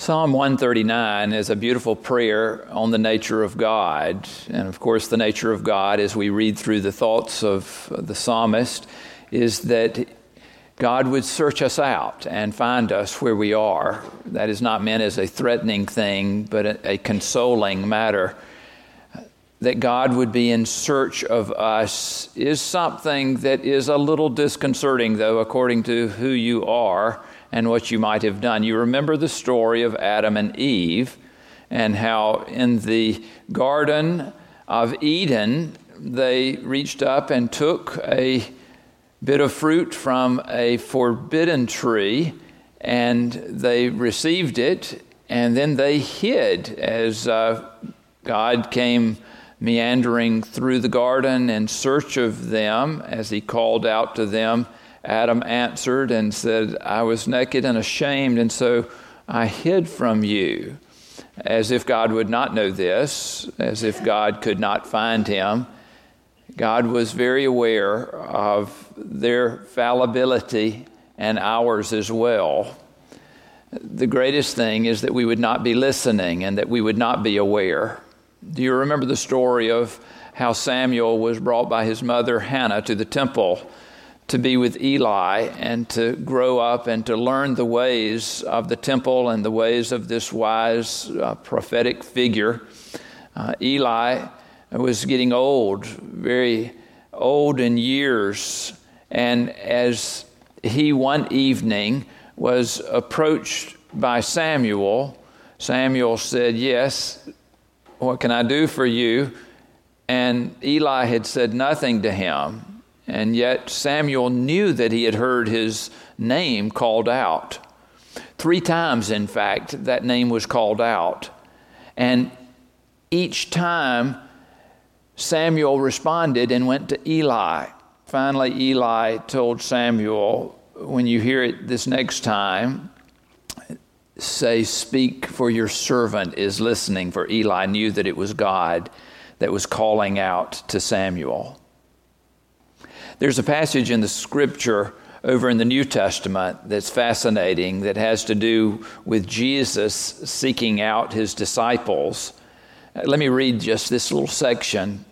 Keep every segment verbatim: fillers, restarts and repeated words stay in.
Psalm one thirty-nine is a beautiful prayer on the nature of God. And of course, the nature of God, as we read through the thoughts of the psalmist, is that God would search us out and find us where we are. That is not meant as a threatening thing, but a, a consoling matter. That God would be in search of us is something that is a little disconcerting, though, according to who you are and what you might have done. You remember the story of Adam and Eve and how in the Garden of Eden, they reached up and took a bit of fruit from a forbidden tree, and they received it, and then they hid as uh, God came meandering through the garden in search of them. As he called out to them, Adam answered and said, "I was naked and ashamed, and so I hid from you." As if God would not know this, as if God could not find him, God was very aware of their fallibility and ours as well. The greatest thing is that we would not be listening and that we would not be aware. Do you remember the story of how Samuel was brought by his mother Hannah to the temple to be with Eli and to grow up and to learn the ways of the temple and the ways of this wise uh, prophetic figure? Uh, Eli was getting old, very old in years, and as he one evening was approached by Samuel, Samuel said, "Yes, what can I do for you?" And Eli had said nothing to him. And yet Samuel knew that he had heard his name called out. Three times, in fact, that name was called out. And each time Samuel responded and went to Eli. Finally, Eli told Samuel, "When you hear it this next time, say, 'Speak, for your servant is listening,'" for Eli knew that it was God that was calling out to Samuel. There's a passage in the scripture over in the New Testament that's fascinating that has to do with Jesus seeking out his disciples. Let me read just this little section.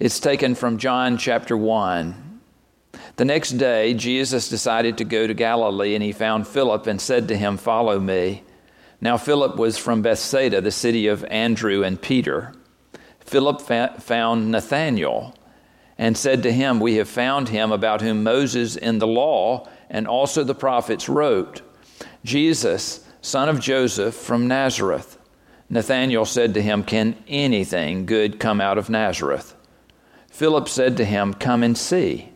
It's taken from John chapter one. The next day, Jesus decided to go to Galilee, and he found Philip and said to him, "Follow me." Now Philip was from Bethsaida, the city of Andrew and Peter. Philip fa- found Nathanael and said to him, "We have found him about whom Moses in the law and also the prophets wrote, Jesus, son of Joseph from Nazareth." Nathanael said to him, "Can anything good come out of Nazareth?" Philip said to him, "Come and see."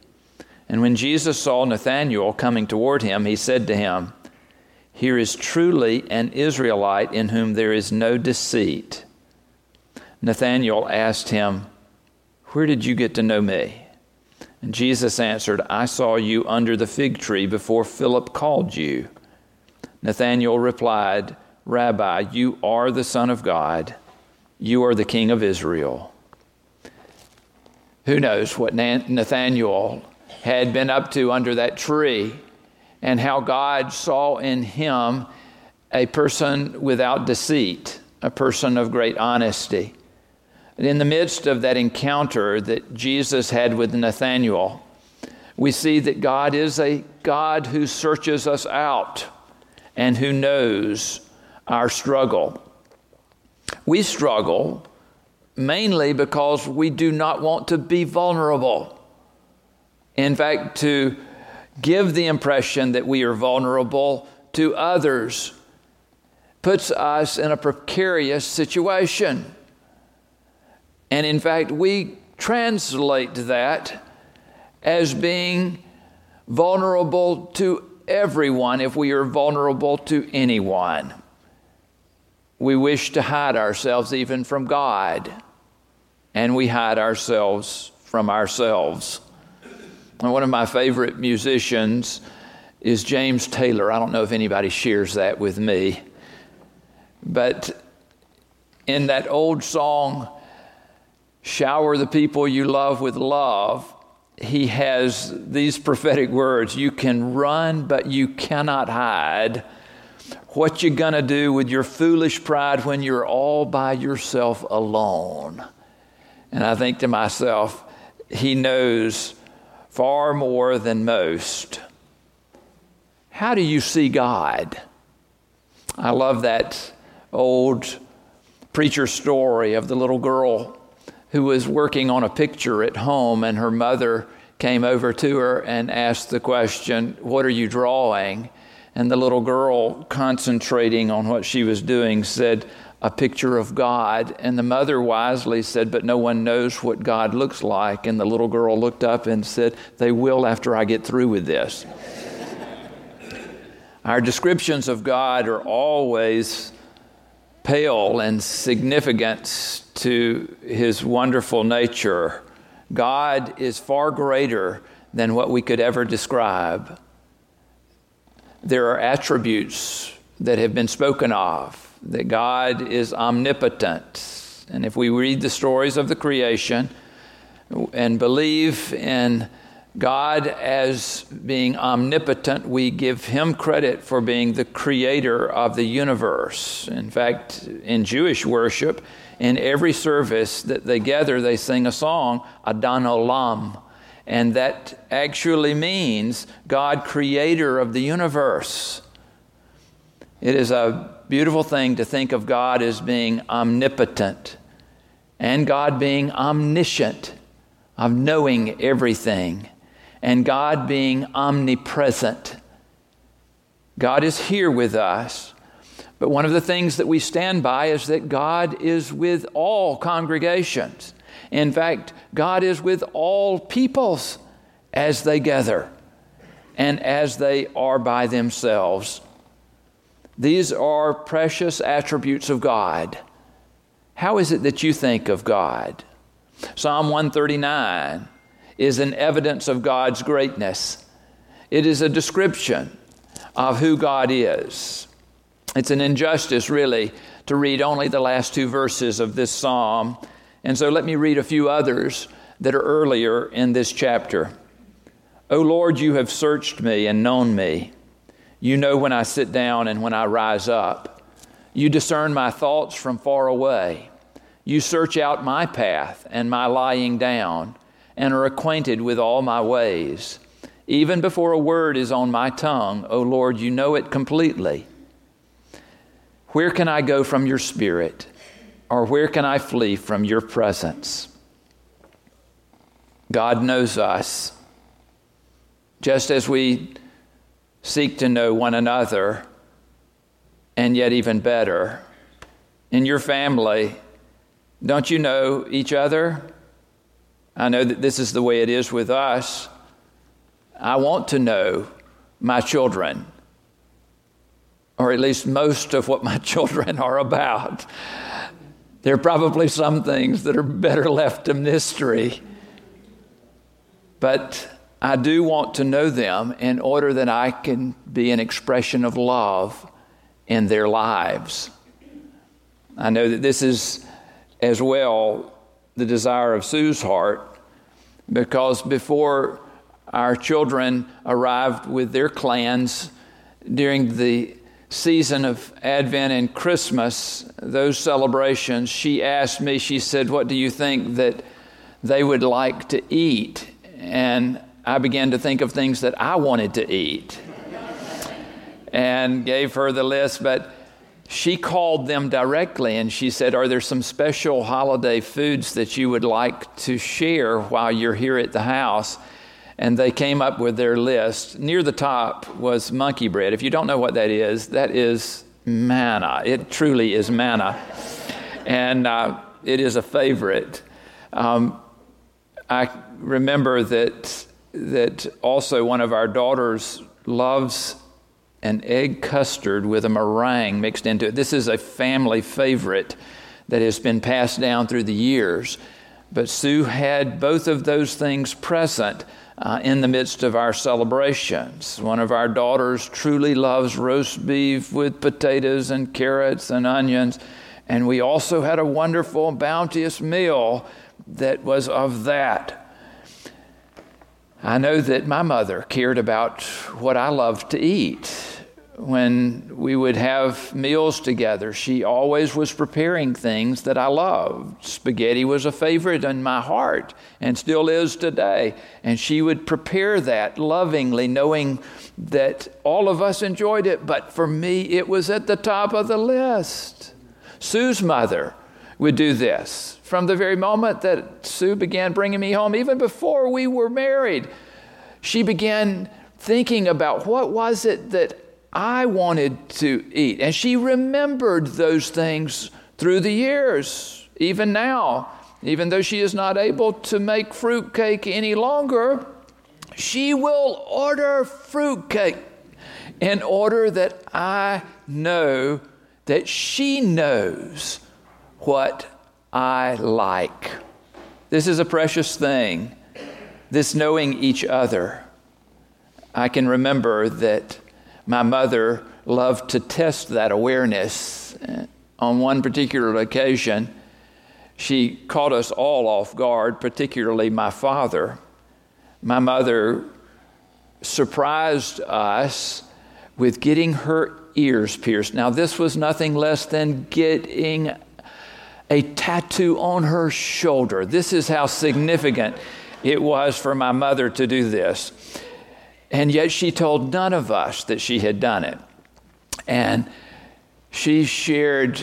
And when Jesus saw Nathanael coming toward him, he said to him, "Here is truly an Israelite in whom there is no deceit." Nathanael asked him, "Where did you get to know me?" And Jesus answered, "I saw you under the fig tree before Philip called you." Nathanael replied, "Rabbi, you are the Son of God. You are the King of Israel." Who knows what Nathanael had been up to under that tree and how God saw in him a person without deceit, a person of great honesty. In the midst of that encounter that Jesus had with Nathanael, we see that God is a God who searches us out and who knows our struggle. We struggle mainly because we do not want to be vulnerable. In fact, to give the impression that we are vulnerable to others puts us in a precarious situation. And in fact, we translate that as being vulnerable to everyone if we are vulnerable to anyone. We wish to hide ourselves even from God, and we hide ourselves from ourselves. And one of my favorite musicians is James Taylor. I don't know if anybody shares that with me, but in that old song, "Shower the people you love with love," he has these prophetic words, "You can run, but you cannot hide. what you gonna do with your foolish pride when you're all by yourself alone? And I think to myself, he knows far more than most. How do you see God? I love that old preacher story of the little girl who was working on a picture at home, and her mother came over to her and asked the question, "What are you drawing?" And the little girl, concentrating on what she was doing, said, "A picture of God." And the mother wisely said, "But no one knows what God looks like." And the little girl looked up and said, "They will after I get through with this." Our descriptions of God are always pale in significance to his wonderful nature. God is far greater than what we could ever describe. There are attributes that have been spoken of, that God is omnipotent. And if we read the stories of the creation and believe in God as being omnipotent, we give him credit for being the creator of the universe. In fact, in Jewish worship, in every service that they gather, they sing a song, Adon Olam, and that actually means God, creator of the universe. It is a beautiful thing to think of God as being omnipotent and God being omniscient, of knowing everything, and God being omnipresent. God is here with us. But one of the things that we stand by is that God is with all congregations. In fact, God is with all peoples as they gather and as they are by themselves. These are precious attributes of God. How is it that you think of God? Psalm one thirty-nine is an evidence of God's greatness. It is a description of who God is. It's an injustice, really, to read only the last two verses of this psalm. And so let me read a few others that are earlier in this chapter. O Lord, you have searched me and known me. You know when I sit down and when I rise up. You discern my thoughts from far away. You search out my path and my lying down, and are acquainted with all my ways. Even before a word is on my tongue, O Lord, you know it completely. Where can I go from your spirit, or where can I flee from your presence? God knows us. Just as we seek to know one another, and yet even better. In your family, don't you know each other? I know that this is the way it is with us. I want to know my children, or at least most of what my children are about. There are probably some things that are better left to mystery, but I do want to know them in order that I can be an expression of love in their lives. I know that this is as well the desire of Sue's heart, because before our children arrived with their clans during the season of Advent and Christmas, those celebrations, she asked me, she said, "What do you think that they would like to eat?" And I began to think of things that I wanted to eat and gave her the list. But she called them directly and she said, "Are there some special holiday foods that you would like to share while you're here at the house?" And they came up with their list. Near the top was monkey bread. If you don't know what that is, that is manna. It truly is manna. And uh, it is a favorite. Um, I remember that that also one of our daughters loves an egg custard with a meringue mixed into it. This is a family favorite that has been passed down through the years. But Sue had both of those things present Uh, in the midst of our celebrations. One of our daughters truly loves roast beef with potatoes and carrots and onions. And we also had a wonderful, bounteous meal that was of that. I know that my mother cared about what I loved to eat. when we would have meals together, she always was preparing things that I loved. Spaghetti was a favorite in my heart and still is today. And she would prepare that lovingly, knowing that all of us enjoyed it. But for me, it was at the top of the list. Sue's mother would do this from the very moment that Sue began bringing me home. Even before we were married, she began thinking about what was it that I wanted to eat. And she remembered those things through the years, even now. Even though she is not able to make fruitcake any longer, she will order fruitcake in order that I know that she knows what I like. This is a precious thing, this knowing each other. I can remember that my mother loved to test that awareness. On one particular occasion, she caught us all off guard, particularly my father. My mother surprised us with getting her ears pierced. Now, this was nothing less than getting a tattoo on her shoulder. This is how significant it was for my mother to do this. And yet she told none of us that she had done it. And she shared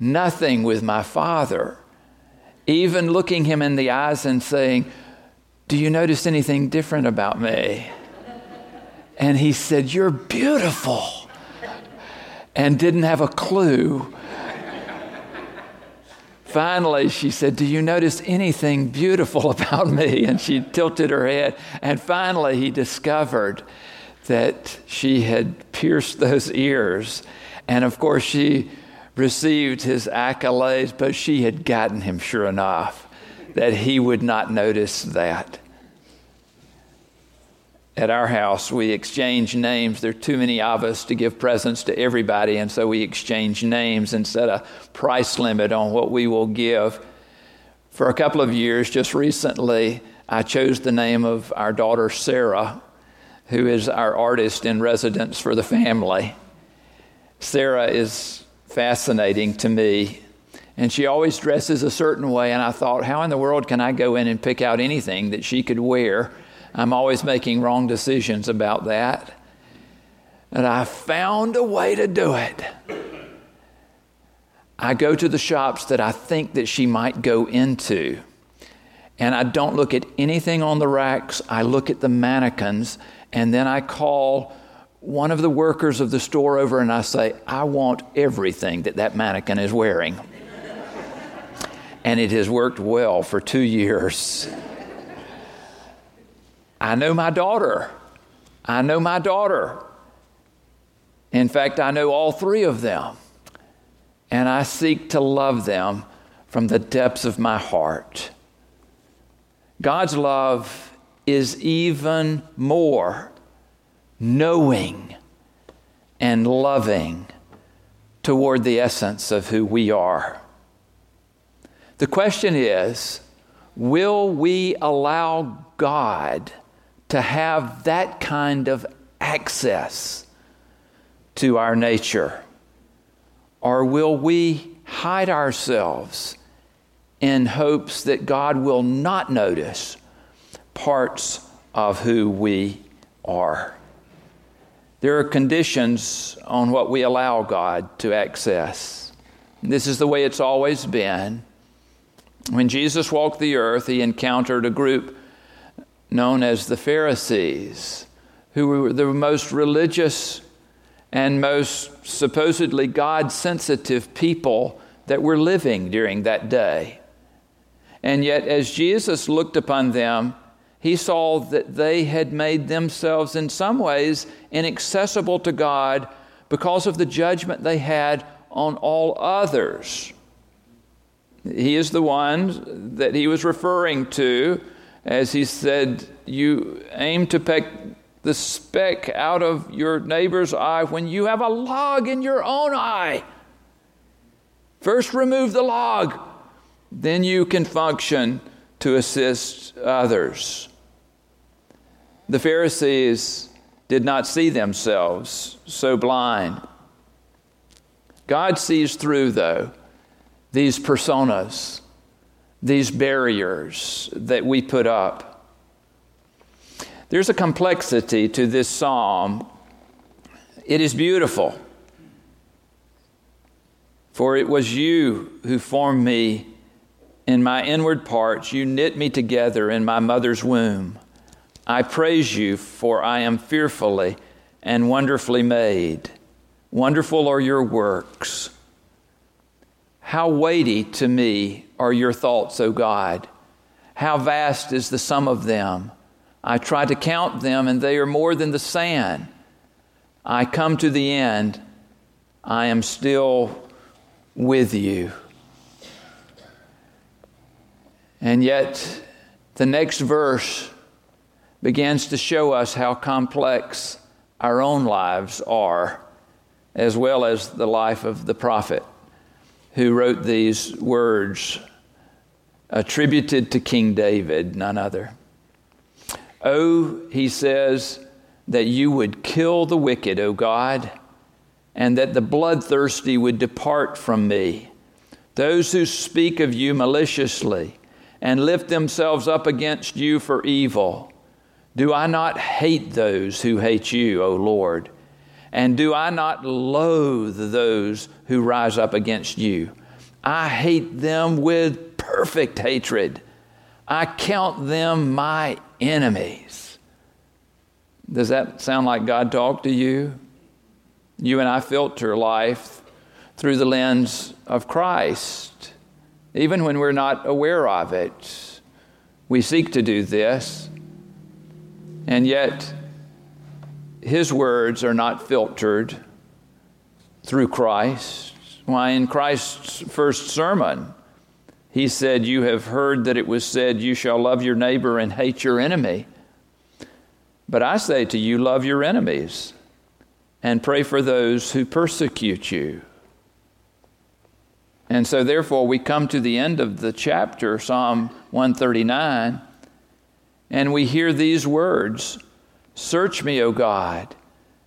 nothing with my father, even looking him in the eyes and saying, "Do you notice anything different about me?" And he said, "You're beautiful," and didn't have a clue. Finally, she said, "Do you notice anything beautiful about me?" And she tilted her head. And finally, he discovered that she had pierced those ears. And of course, she received his accolades, but she had gotten him, sure enough, that he would not notice that. At our house, we exchange names. There are too many of us to give presents to everybody, and so we exchange names and set a price limit on what we will give. For a couple of years, just recently, I chose the name of our daughter, Sarah, who is our artist in residence for the family. Sarah is fascinating to me, and she always dresses a certain way, and I thought, how in the world can I go in and pick out anything that she could wear? I'm always making wrong decisions about that. And I found a way to do it. I go to the shops that I think that she might go into. And I don't look at anything on the racks. I look at the mannequins. And then I call one of the workers of the store over and I say, "I want everything that that mannequin is wearing." And it has worked well for two years. I know my daughter. I know my daughter. In fact, I know all three of them. And I seek to love them from the depths of my heart. God's love is even more knowing and loving toward the essence of who we are. The question is, will we allow God to have that kind of access to our nature? Or will we hide ourselves in hopes that God will not notice parts of who we are? There are conditions on what we allow God to access. This is the way it's always been. When Jesus walked the earth, he encountered a group known as the Pharisees, who were the most religious and most supposedly God-sensitive people that were living during that day. And yet, as Jesus looked upon them, he saw that they had made themselves in some ways inaccessible to God because of the judgment they had on all others. He is the one that he was referring to as he said, "You aim to pick the speck out of your neighbor's eye when you have a log in your own eye. First remove the log, then you can function to assist others." The Pharisees did not see themselves, so blind. God sees through, though, these personas, these barriers that we put up. There's a complexity to this psalm. It is beautiful. For it was you who formed me in my inward parts. You knit me together in my mother's womb. I praise you, for I am fearfully and wonderfully made. Wonderful are your works. How weighty to me are your thoughts, O God. How vast is the sum of them. I try to count them, and they are more than the sand. I come to the end. I am still with you. And yet, the next verse begins to show us how complex our own lives are, as well as the life of the prophet who wrote these words attributed to King David, none other. Oh, he says, that you would kill the wicked, O God, and that the bloodthirsty would depart from me. Those who speak of you maliciously and lift themselves up against you for evil. Do I not hate those who hate you, O Lord? And do I not loathe those who rise up against you? I hate them with perfect hatred. I count them my enemies. Does that sound like God talk to you? You and I filter life through the lens of Christ, even when we're not aware of it. We seek to do this, and yet His words are not filtered through Christ. Why, in Christ's first sermon, He said, you have heard that it was said, you shall love your neighbor and hate your enemy. But I say to you, love your enemies. And pray for those who persecute you. And so therefore we come to the end of the chapter, Psalm one thirty-nine, and we hear these words, search me, O God,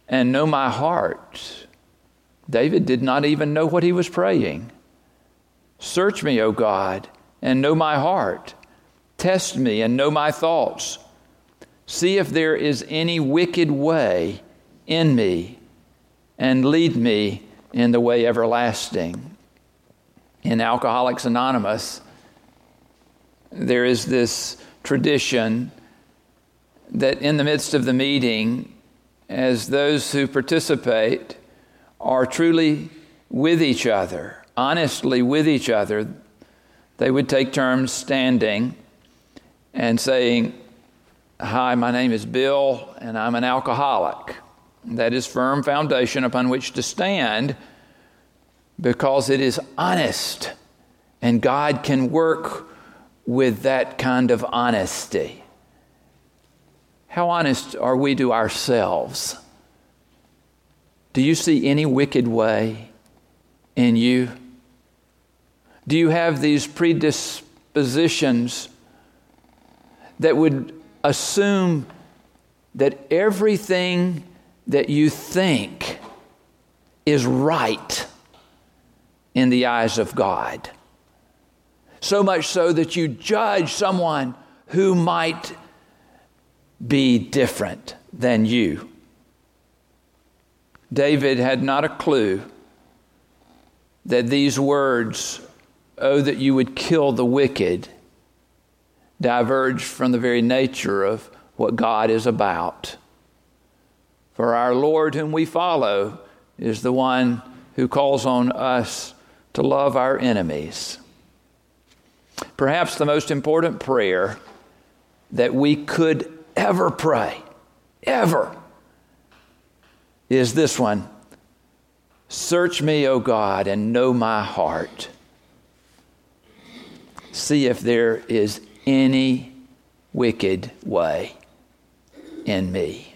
and know my heart. David did not even know what he was praying. Search me, O God, and know my heart. Test me and know my thoughts. See if there is any wicked way in me, and lead me in the way everlasting. In Alcoholics Anonymous, there is this tradition that in the midst of the meeting, as those who participate are truly with each other, honestly with each other, they would take turns standing and saying, hi, my name is Bill, and I'm an alcoholic. That is firm foundation upon which to stand because it is honest, and God can work with that kind of honesty. How honest are we to ourselves? Do you see any wicked way in you? Do you have these predispositions that would assume that everything that you think is right in the eyes of God? So much so that you judge someone who might be different than you. David had not a clue that these words, oh, that you would kill the wicked, diverge from the very nature of what God is about. For our Lord whom we follow is the one who calls on us to love our enemies. Perhaps the most important prayer that we could ever pray, ever, is this one. Search me, O God, and know my heart. See if there is any wicked way in me.